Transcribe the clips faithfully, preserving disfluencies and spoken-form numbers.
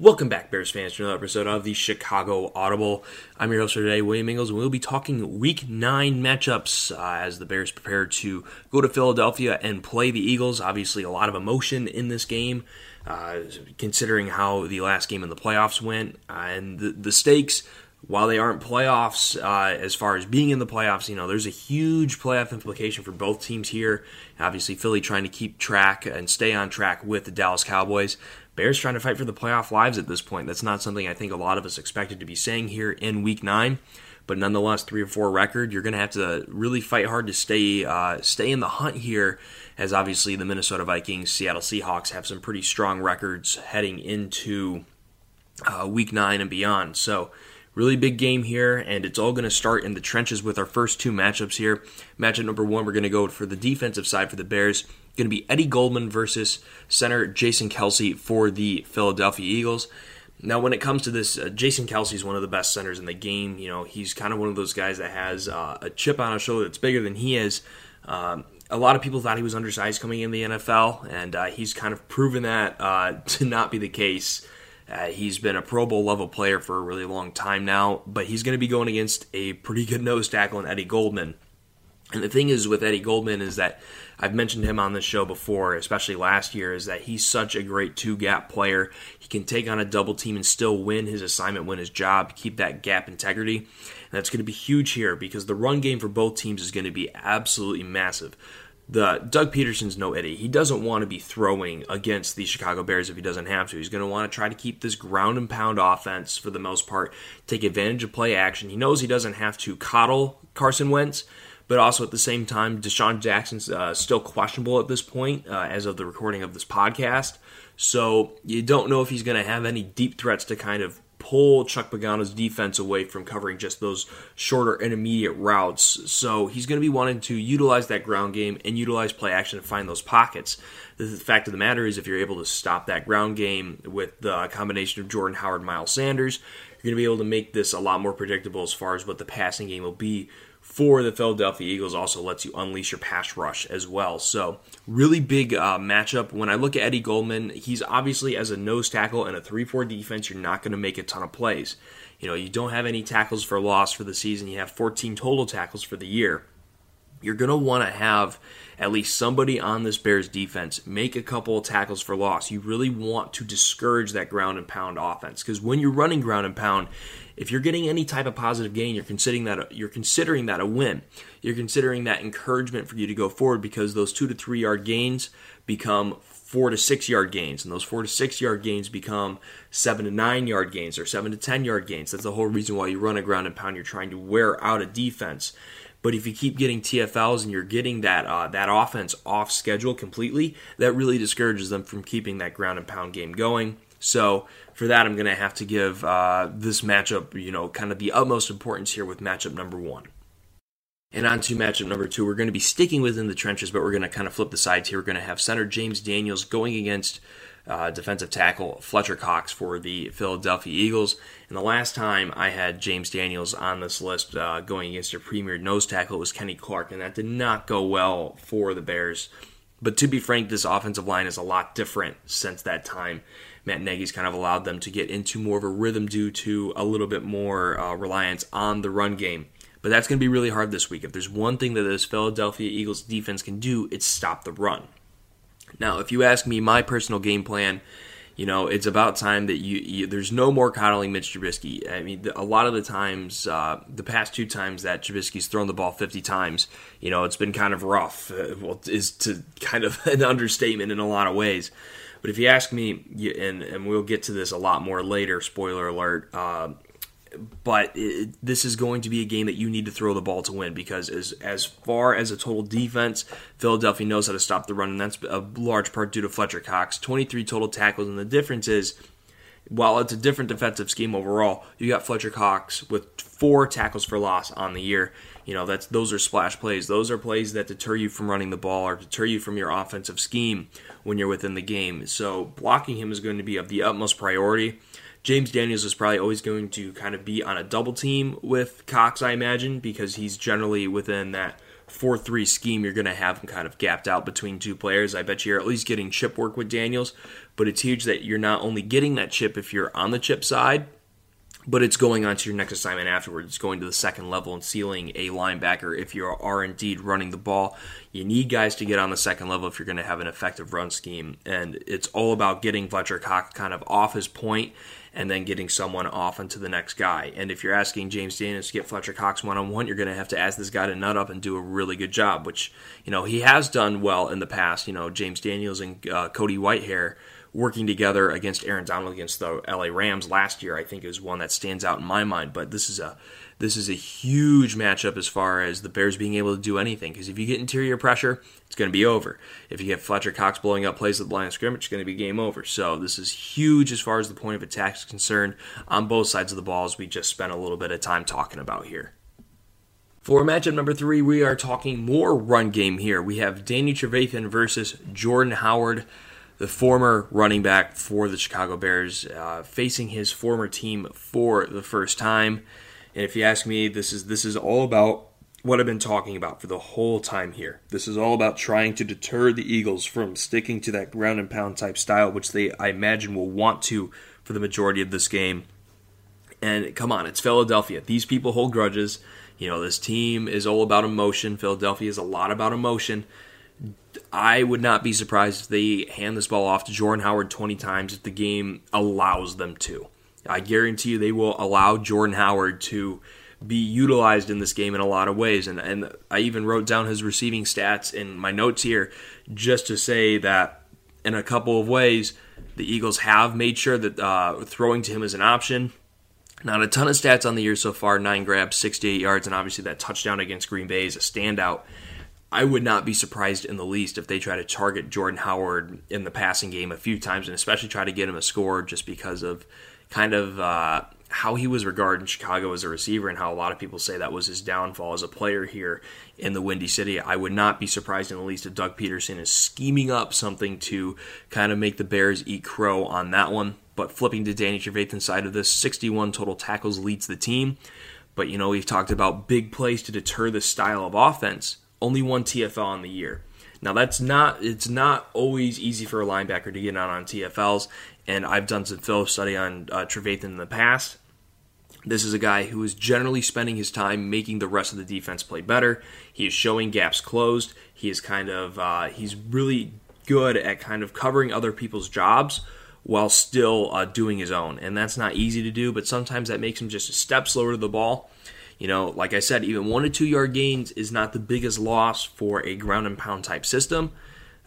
Welcome back, Bears fans, to another episode of the Chicago Audible. I'm your host for today, William Ingalls, and we'll be talking Week nine matchups uh, as the Bears prepare to go to Philadelphia and play the Eagles. Obviously, a lot of emotion in this game, uh, considering how the last game in the playoffs went. Uh, and the, the stakes, while they aren't playoffs, uh, as far as being in the playoffs, you know, there's a huge playoff implication for both teams here. Obviously, Philly trying to keep track and stay on track with the Dallas Cowboys. Bears trying to fight for the playoff lives at this point. That's not something I think a lot of us expected to be saying here in Week nine, but nonetheless, three or four record, you're going to have to really fight hard to stay uh, stay in the hunt here, as obviously the Minnesota Vikings, Seattle Seahawks have some pretty strong records heading into uh, Week nine and beyond. So, really big game here, and it's all going to start in the trenches with our first two matchups here. Matchup number one, we're going to go for the defensive side for the Bears. Going to be Eddie Goldman versus center Jason Kelce for the Philadelphia Eagles. Now, when it comes to this, uh, Jason Kelce is one of the best centers in the game. You know, he's kind of one of those guys that has uh, a chip on his shoulder that's bigger than he is. Um, a lot of people thought he was undersized coming in the N F L, and uh, he's kind of proven that uh, to not be the case. Uh, he's been a Pro Bowl-level player for a really long time now, but he's going to be going against a pretty good nose tackle in Eddie Goldman. And the thing is with Eddie Goldman is that I've mentioned him on this show before, especially last year, is that he's such a great two-gap player. He can take on a double team and still win his assignment, win his job, keep that gap integrity. And that's going to be huge here because the run game for both teams is going to be absolutely massive. The Doug Peterson's no Eddie. He doesn't want to be throwing against the Chicago Bears if he doesn't have to. He's going to want to try to keep this ground and pound offense for the most part, take advantage of play action. He knows he doesn't have to coddle Carson Wentz, but also at the same time, Deshaun Jackson's uh, still questionable at this point uh, as of the recording of this podcast. So you don't know if he's going to have any deep threats to kind of pull Chuck Pagano's defense away from covering just those shorter intermediate routes. So he's going to be wanting to utilize that ground game and utilize play action to find those pockets. The fact of the matter is if you're able to stop that ground game with the combination of Jordan Howard and Miles Sanders, you're going to be able to make this a lot more predictable as far as what the passing game will be for the Philadelphia Eagles. Also lets you unleash your pass rush as well. So really big uh, matchup. When I look at Eddie Goldman, he's obviously as a nose tackle and a three four defense, you're not going to make a ton of plays. You know, you don't have any tackles for loss for the season. You have fourteen total tackles for the year. you're going to want to have at least somebody on this Bears defense make a couple of tackles for loss. You really want to discourage that ground and pound offense, because when you're running ground and pound, if you're getting any type of positive gain, you're considering that you're considering that a win. You're considering that encouragement for you to go forward, because those two to three yard gains become four to six yard gains, and those four to six yard gains become seven to nine yard gains or seven to ten yard gains. That's the whole reason why you run a ground and pound. You're trying to wear out a defense. But if you keep getting T F Ls and you're getting that uh, that offense off schedule completely, that really discourages them from keeping that ground and pound game going. So for that, I'm going to have to give uh, this matchup, you know, kind of the utmost importance here with matchup number one. And on to matchup number two, we're going to be sticking within the trenches, but we're going to kind of flip the sides here. We're going to have center James Daniels going against Uh, defensive tackle Fletcher Cox for the Philadelphia Eagles. And the last time I had James Daniels on this list uh, going against a premier nose tackle, it was Kenny Clark, and that did not go well for the Bears. But to be frank, this offensive line is a lot different since that time. Matt Nagy's kind of allowed them to get into more of a rhythm due to a little bit more uh, reliance on the run game. But that's going to be really hard this week. If there's one thing that this Philadelphia Eagles defense can do, it's stop the run. Now, if you ask me my personal game plan, you know, it's about time that you, you there's no more coddling Mitch Trubisky. I mean, the, a lot of the times, uh, the past two times that Trubisky's thrown the ball fifty times, you know, it's been kind of rough. Uh, well, is to kind of an understatement in a lot of ways. But if you ask me, you, and, and we'll get to this a lot more later, spoiler alert, uh, but it, this is going to be a game that you need to throw the ball to win, because as as far as a total defense, Philadelphia knows how to stop the run, and that's a large part due to Fletcher Cox. twenty-three total tackles, and the difference is, while it's a different defensive scheme overall, you got Fletcher Cox with four tackles for loss on the year. You know, that's those are splash plays. Those are plays that deter you from running the ball or deter you from your offensive scheme when you're within the game. So blocking him is going to be of the utmost priority. James Daniels is probably always going to kind of be on a double team with Cox, I imagine, because he's generally within that four three scheme. You're going to have him kind of gapped out between two players. I bet you're at least getting chip work with Daniels, but it's huge that you're not only getting that chip if you're on the chip side, but it's going on to your next assignment afterwards. It's going to the second level and sealing a linebacker if you are indeed running the ball. You need guys to get on the second level if you're going to have an effective run scheme. And it's all about getting Fletcher Cox kind of off his point and then getting someone off into the next guy. And if you're asking James Daniels to get Fletcher Cox one-on-one, you're going to have to ask this guy to nut up and do a really good job, which, you know, he has done well in the past. You know, James Daniels and uh, Cody Whitehair working together against Aaron Donald against the L A Rams last year, I think is one that stands out in my mind. But this is a this is a huge matchup as far as the Bears being able to do anything, because if you get interior pressure, it's going to be over. If you get Fletcher Cox blowing up plays at the line of scrimmage, it's going to be game over. So this is huge as far as the point of attack is concerned on both sides of the ball, as we just spent a little bit of time talking about here. For matchup number three, we are talking more run game here. We have Danny Trevathan versus Jordan Howard, the former running back for the Chicago Bears, uh, facing his former team for the first time. And if you ask me, this is this is all about what I've been talking about for the whole time here. This is all about trying to deter the Eagles from sticking to that ground and pound type style, which they, I imagine, will want to for the majority of this game. And come on, it's Philadelphia. These people hold grudges. You know, this team is all about emotion. Philadelphia is a lot about emotion. I would not be surprised if they hand this ball off to Jordan Howard twenty times if the game allows them to. I guarantee you they will allow Jordan Howard to be utilized in this game in a lot of ways. And, and I even wrote down his receiving stats in my notes here just to say that in a couple of ways, the Eagles have made sure that uh, throwing to him is an option. Not a ton of stats on the year so far, nine grabs, sixty-eight yards, and obviously that touchdown against Green Bay is a standout. I would not be surprised in the least if they try to target Jordan Howard in the passing game a few times, and especially try to get him a score just because of kind of uh, how he was regarded in Chicago as a receiver and how a lot of people say that was his downfall as a player here in the Windy City. I would not be surprised in the least if Doug Peterson is scheming up something to kind of make the Bears eat crow on that one. But flipping to Danny Trevathan's side of this, sixty-one total tackles leads the team. But, you know, we've talked about big plays to deter this style of offense. Only one T F L on the year. Now, that's not it's not always easy for a linebacker to get out on T F Ls, and I've done some film study on uh, Trevathan in the past, This is a guy who is generally spending his time making the rest of the defense play better. He is showing gaps closed. He is kind of uh, he's really good at kind of covering other people's jobs while still uh, doing his own. And that's not easy to do, but sometimes that makes him just a step slower to the ball. You know, like I said, even one to two yard gains is not the biggest loss for a ground and pound type system.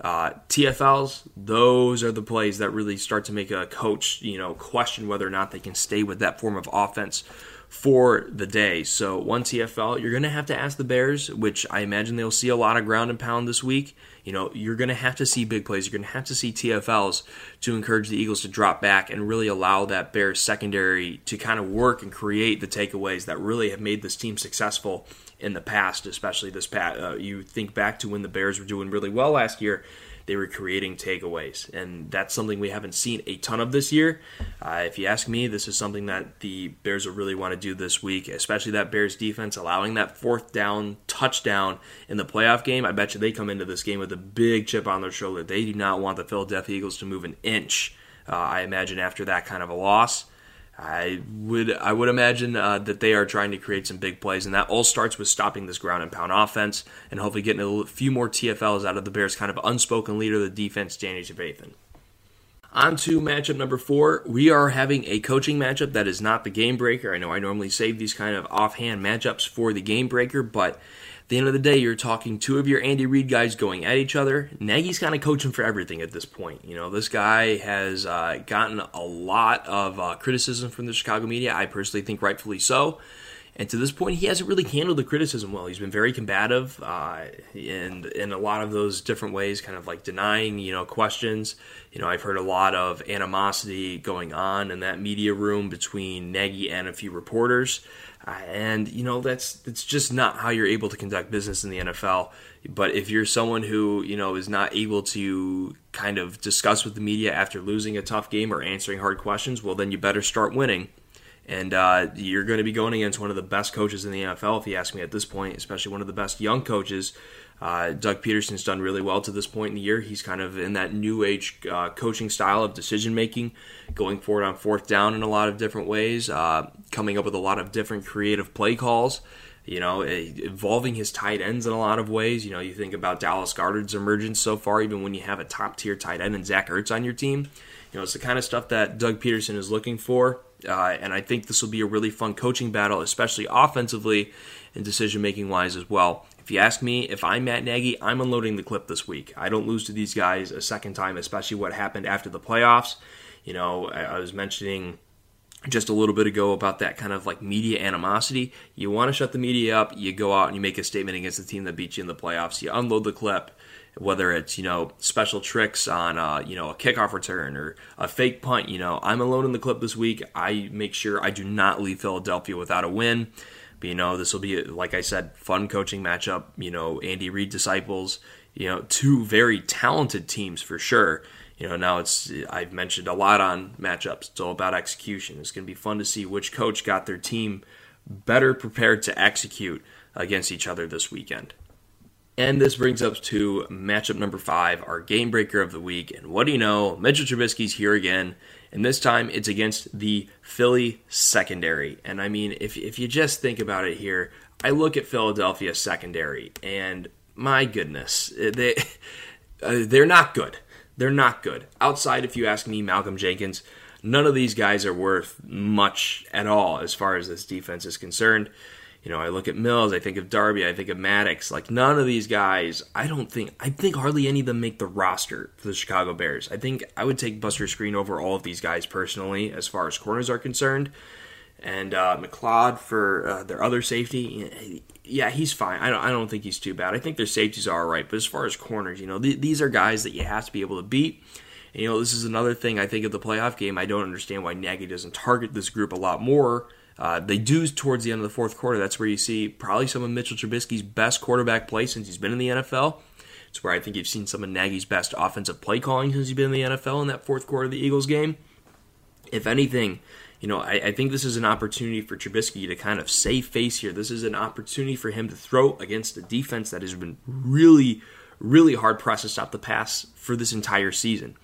Uh, T F Ls, those are the plays that really start to make a coach, you know, question whether or not they can stay with that form of offense for the day. So one T F L, you're going to have to ask the Bears, which I imagine they'll see a lot of ground and pound this week. You know, you're going to have to see big plays. You're going to have to see T F Ls to encourage the Eagles to drop back and really allow that Bears secondary to kind of work and create the takeaways that really have made this team successful in the past, especially this past. Uh, you think back to when the Bears were doing really well last year. They were creating takeaways, and that's something we haven't seen a ton of this year. Uh, if you ask me, this is something that the Bears will really want to do this week, especially that Bears defense allowing that fourth down touchdown in the playoff game. I bet you they come into this game with a big chip on their shoulder. They do not want the Philadelphia Eagles to move an inch, uh, I imagine, after that kind of a loss. I would I would imagine uh, that they are trying to create some big plays, and that all starts with stopping this ground and pound offense and hopefully getting a few more T F Ls out of the Bears' kind of unspoken leader of the defense, Danny Trevathan. On to matchup number four. We are having a coaching matchup that is not the game breaker. I know I normally save these kind of offhand matchups for the game breaker, but at the end of the day, you're talking two of your Andy Reid guys going at each other. Nagy's kind of coaching for everything at this point. You know, this guy has uh, gotten a lot of uh, criticism from the Chicago media. I personally think rightfully so. And to this point, he hasn't really handled the criticism well. He's been very combative uh, and in a lot of those different ways, kind of like denying, you know, questions. You know, I've heard a lot of animosity going on in that media room between Nagy and a few reporters. Uh, and, you know, that's that's just not how you're able to conduct business in the N F L. But if you're someone who, you know, is not able to kind of discuss with the media after losing a tough game or answering hard questions, well, then you better start winning. And uh, you're going to be going against one of the best coaches in the N F L, if you ask me at this point, especially one of the best young coaches. Uh, Doug Peterson's done really well to this point in the year. He's kind of in that new age uh, coaching style of decision-making, going forward on fourth down in a lot of different ways, uh, coming up with a lot of different creative play calls, you know, involving his tight ends in a lot of ways. You know, you think about Dallas Goedert's emergence so far, even when you have a top-tier tight end and Zach Ertz on your team. You know, it's the kind of stuff that Doug Peterson is looking for. Uh, and I think this will be a really fun coaching battle, especially offensively and decision-making wise as well. If you ask me, if I'm Matt Nagy, I'm unloading the clip this week. I don't lose to these guys a second time, especially what happened after the playoffs. You know, I, I was mentioning just a little bit ago about that kind of like media animosity. You want to shut the media up, you go out and you make a statement against the team that beat you in the playoffs. You unload the clip. Whether it's, you know, special tricks on, uh, you know, a kickoff return or a fake punt, you know, I'm alone in the clip this week. I make sure I do not leave Philadelphia without a win. But, you know, this will be, like I said, fun coaching matchup. You know, Andy Reid disciples, you know, two very talented teams for sure. You know, now it's, I've mentioned a lot on matchups. It's all about execution. It's going to be fun to see which coach got their team better prepared to execute against each other this weekend. And this brings us to matchup number five, our game breaker of the week. And what do you know? Mitchell Trubisky's here again. And this time it's against the Philly secondary. And I mean, if if you just think about it here, I look at Philadelphia secondary and my goodness, they, uh, they're not good. They're not good. Outside, if you ask me, Malcolm Jenkins, none of these guys are worth much at all as far as this defense is concerned. You know, I look at Mills, I think of Darby, I think of Maddox. Like, none of these guys, I don't think, I think hardly any of them make the roster for the Chicago Bears. I think I would take Buster Screen over all of these guys personally, as far as corners are concerned. And uh, McLeod for uh, their other safety, yeah, he's fine. I don't, I don't think he's too bad. I think their safeties are all right. But as far as corners, you know, th- these are guys that you have to be able to beat. And, you know, this is another thing I think of the playoff game. I don't understand why Nagy doesn't target this group a lot more. Uh, they do towards the end of the fourth quarter. That's where you see probably some of Mitchell Trubisky's best quarterback play since he's been in the N F L. It's where I think you've seen some of Nagy's best offensive play calling since he's been in the N F L in that fourth quarter of the Eagles game. If anything, you know, I, I think this is an opportunity for Trubisky to kind of save face here. This is an opportunity for him to throw against a defense that has been really, really hard-pressed to stop the pass for this entire season.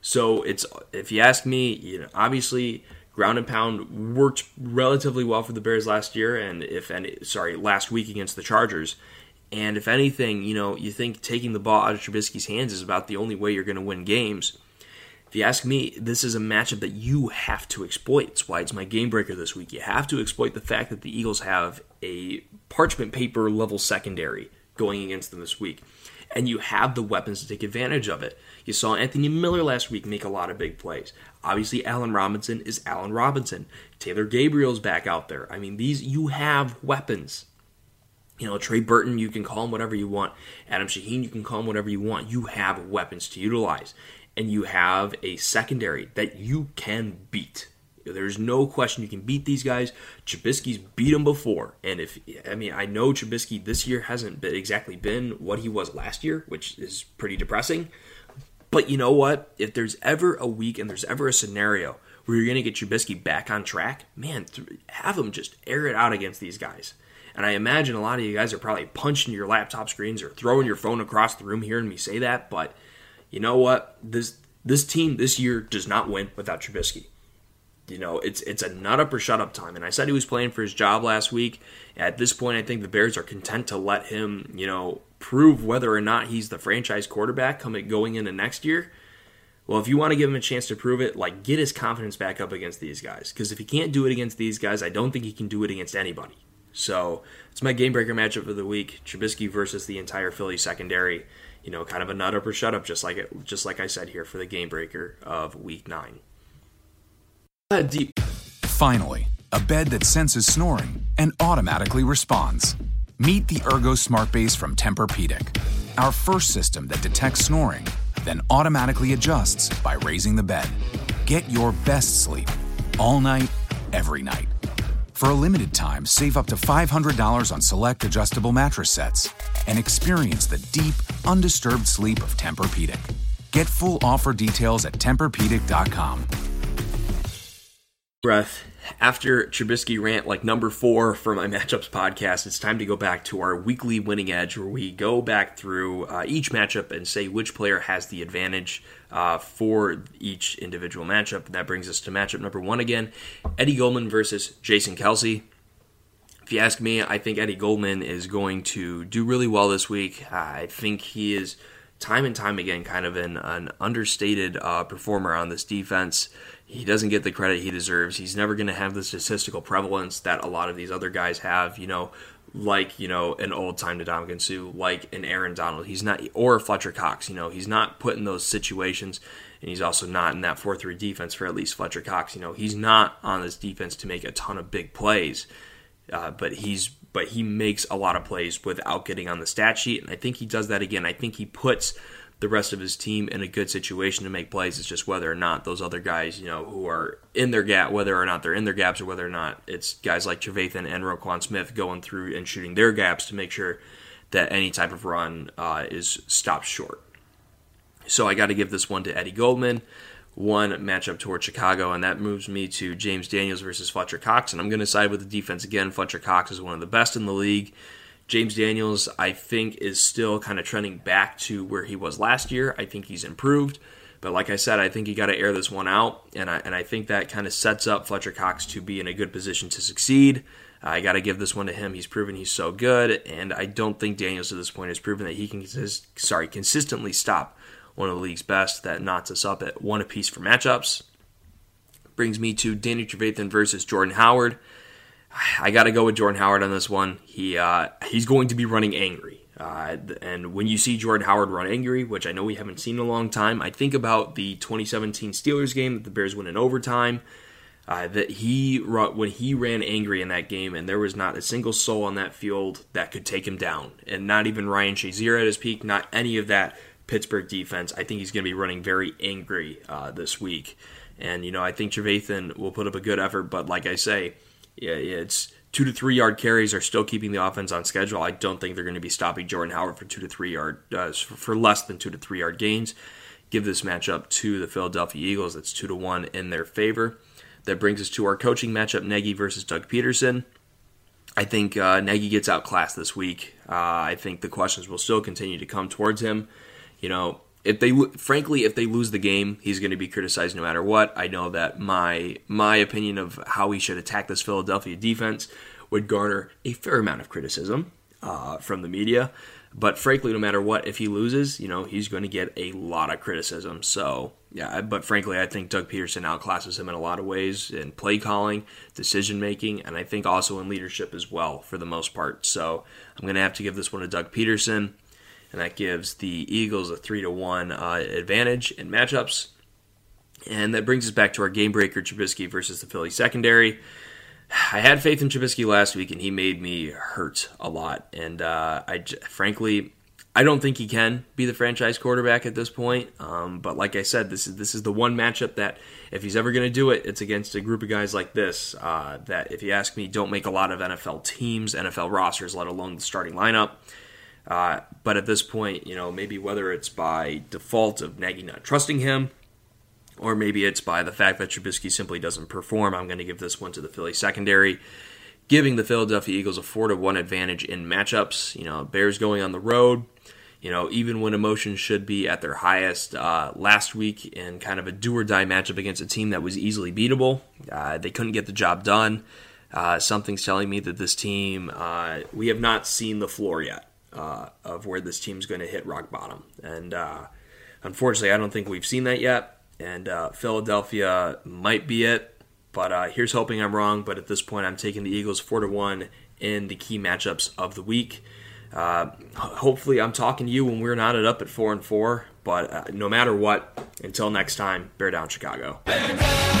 So it's, if you ask me, you know, obviously Ground and pound worked relatively well for the Bears last year, and if any, sorry, last week against the Chargers. And if anything, you know, you think taking the ball out of Trubisky's hands is about the only way you're going to win games. If you ask me, this is a matchup that you have to exploit. It's why it's my game breaker this week. You have to exploit the fact that the Eagles have a parchment paper level secondary going against them this week. And you have the weapons to take advantage of it. You saw Anthony Miller last week make a lot of big plays. Obviously, Allen Robinson is Allen Robinson. Taylor Gabriel's back out there. I mean, these you have weapons. You know, Trey Burton, you can call him whatever you want. Adam Shaheen, you can call him whatever you want. You have weapons to utilize. And you have a secondary that you can beat. There's no question you can beat these guys. Trubisky's beat them before. And if, I mean, I know Trubisky this year hasn't been exactly been what he was last year, which is pretty depressing. But you know what? If there's ever a week and there's ever a scenario where you're going to get Trubisky back on track, man, have him just air it out against these guys. And I imagine a lot of you guys are probably punching your laptop screens or throwing your phone across the room hearing me say that. But you know what? This this team this year does not win without Trubisky. You know, it's it's a nut up or shut up time. And I said he was playing for his job last week. At this point, I think the Bears are content to let him, you know, prove whether or not he's the franchise quarterback coming going into next year. Well, if you want to give him a chance to prove it, like, get his confidence back up against these guys. Because if he can't do it against these guys, I don't think he can do it against anybody. So it's my game breaker matchup of the week: Trubisky versus the entire Philly secondary. You know, kind of a nut up or shut up, just like it, just like I said here for the game breaker of week nine. Deep. Finally, a bed that senses snoring and automatically responds. Meet the Ergo Smart Base from Tempur-Pedic, our first system that detects snoring, then automatically adjusts by raising the bed. Get your best sleep all night, every night. For a limited time, save up to five hundred dollars on select adjustable mattress sets and experience the deep, undisturbed sleep of Tempur-Pedic. Get full offer details at Tempur Pedic dot com. Breath. After Trubisky rant like number four for my matchups podcast, it's time to go back to our weekly winning edge where we go back through uh, each matchup and say which player has the advantage uh, for each individual matchup. And that brings us to matchup number one again, Eddie Goldman versus Jason Kelce. If you ask me, I think Eddie Goldman is going to do really well this week. Uh, I think he is time and time again kind of an, an understated uh, performer on this defense. He doesn't get the credit he deserves. He's never going to have the statistical prevalence that a lot of these other guys have, you know, like, you know, an old-time Ndamukong Suh, like an Aaron Donald. He's not, or Fletcher Cox, you know, he's not put in those situations, and he's also not in that four three defense for at least Fletcher Cox. You know, he's not on this defense to make a ton of big plays, uh, but he's but he makes a lot of plays without getting on the stat sheet, and I think he does that again. I think he puts the rest of his team in a good situation to make plays. It's just whether or not those other guys, you know, who are in their gap, whether or not they're in their gaps or whether or not it's guys like Trevathan and Roquan Smith going through and shooting their gaps to make sure that any type of run uh, is stopped short. So I got to give this one to Eddie Goldman, one matchup toward Chicago, and that moves me to James Daniels versus Fletcher Cox, and I'm going to side with the defense again. Fletcher Cox is one of the best in the league. James Daniels, I think, is still kind of trending back to where he was last year. I think he's improved. But like I said, I think you got to air this one out, and I and I think that kind of sets up Fletcher Cox to be in a good position to succeed. I got to give this one to him. He's proven he's so good, and I don't think Daniels at this point has proven that he can consist, sorry, consistently stop one of the league's best. That knots us up at one apiece for matchups. Brings me to Danny Trevathan versus Jordan Howard. I got to go with Jordan Howard on this one. He uh, he's going to be running angry. Uh, and when you see Jordan Howard run angry, which I know we haven't seen in a long time, I think about the twenty seventeen Steelers game that the Bears won in overtime. Uh, that he when he ran angry in that game, and there was not a single soul on that field that could take him down. And not even Ryan Shazier at his peak, not any of that Pittsburgh defense. I think he's going to be running very angry uh, this week. And, you know, I think Trevathan will put up a good effort, but like I say, Yeah, yeah, it's two to three yard carries are still keeping the offense on schedule. I don't think they're going to be stopping Jordan Howard for two to three yard uh, for less than two to three yard gains. Give this matchup to the Philadelphia Eagles. That's two to one in their favor. That brings us to our coaching matchup: Nagy versus Doug Peterson. I think uh, Nagy gets outclassed this week. Uh, I think the questions will still continue to come towards him. You know, if they frankly, if they lose the game, he's going to be criticized no matter what. I know that my my opinion of how he should attack this Philadelphia defense would garner a fair amount of criticism uh, from the media. But frankly, no matter what, if he loses, you know, he's going to get a lot of criticism. So, yeah, but frankly, I think Doug Peterson outclasses him in a lot of ways in play calling, decision making, and I think also in leadership as well for the most part. So I'm going to have to give this one to Doug Peterson, and that gives the Eagles a three to one uh, advantage in matchups. And that brings us back to our game breaker, Trubisky versus the Philly secondary. I had faith in Trubisky last week, and he made me hurt a lot. And uh, I, frankly, I don't think he can be the franchise quarterback at this point. Um, but like I said, this is this is the one matchup that if he's ever going to do it, it's against a group of guys like this uh, that, if you ask me, don't make a lot of N F L teams, N F L rosters, let alone the starting lineup. Uh, but at this point, you know, maybe whether it's by default of Nagy not trusting him, or maybe it's by the fact that Trubisky simply doesn't perform, I'm going to give this one to the Philly secondary, giving the Philadelphia Eagles a four to one advantage in matchups. You know, Bears going on the road, you know, even when emotions should be at their highest uh, last week in kind of a do-or-die matchup against a team that was easily beatable. Uh, they couldn't get the job done. Uh, something's telling me that this team, uh, we have not seen the floor yet uh, of where this team's going to hit rock bottom. And uh, unfortunately, I don't think we've seen that yet. And uh, Philadelphia might be it, but uh, here's hoping I'm wrong. But at this point, I'm taking the Eagles four to one in the key matchups of the week. Uh, hopefully, I'm talking to you when we're knotted up at four and four. But uh, no matter what, until next time, bear down, Chicago. Bear down!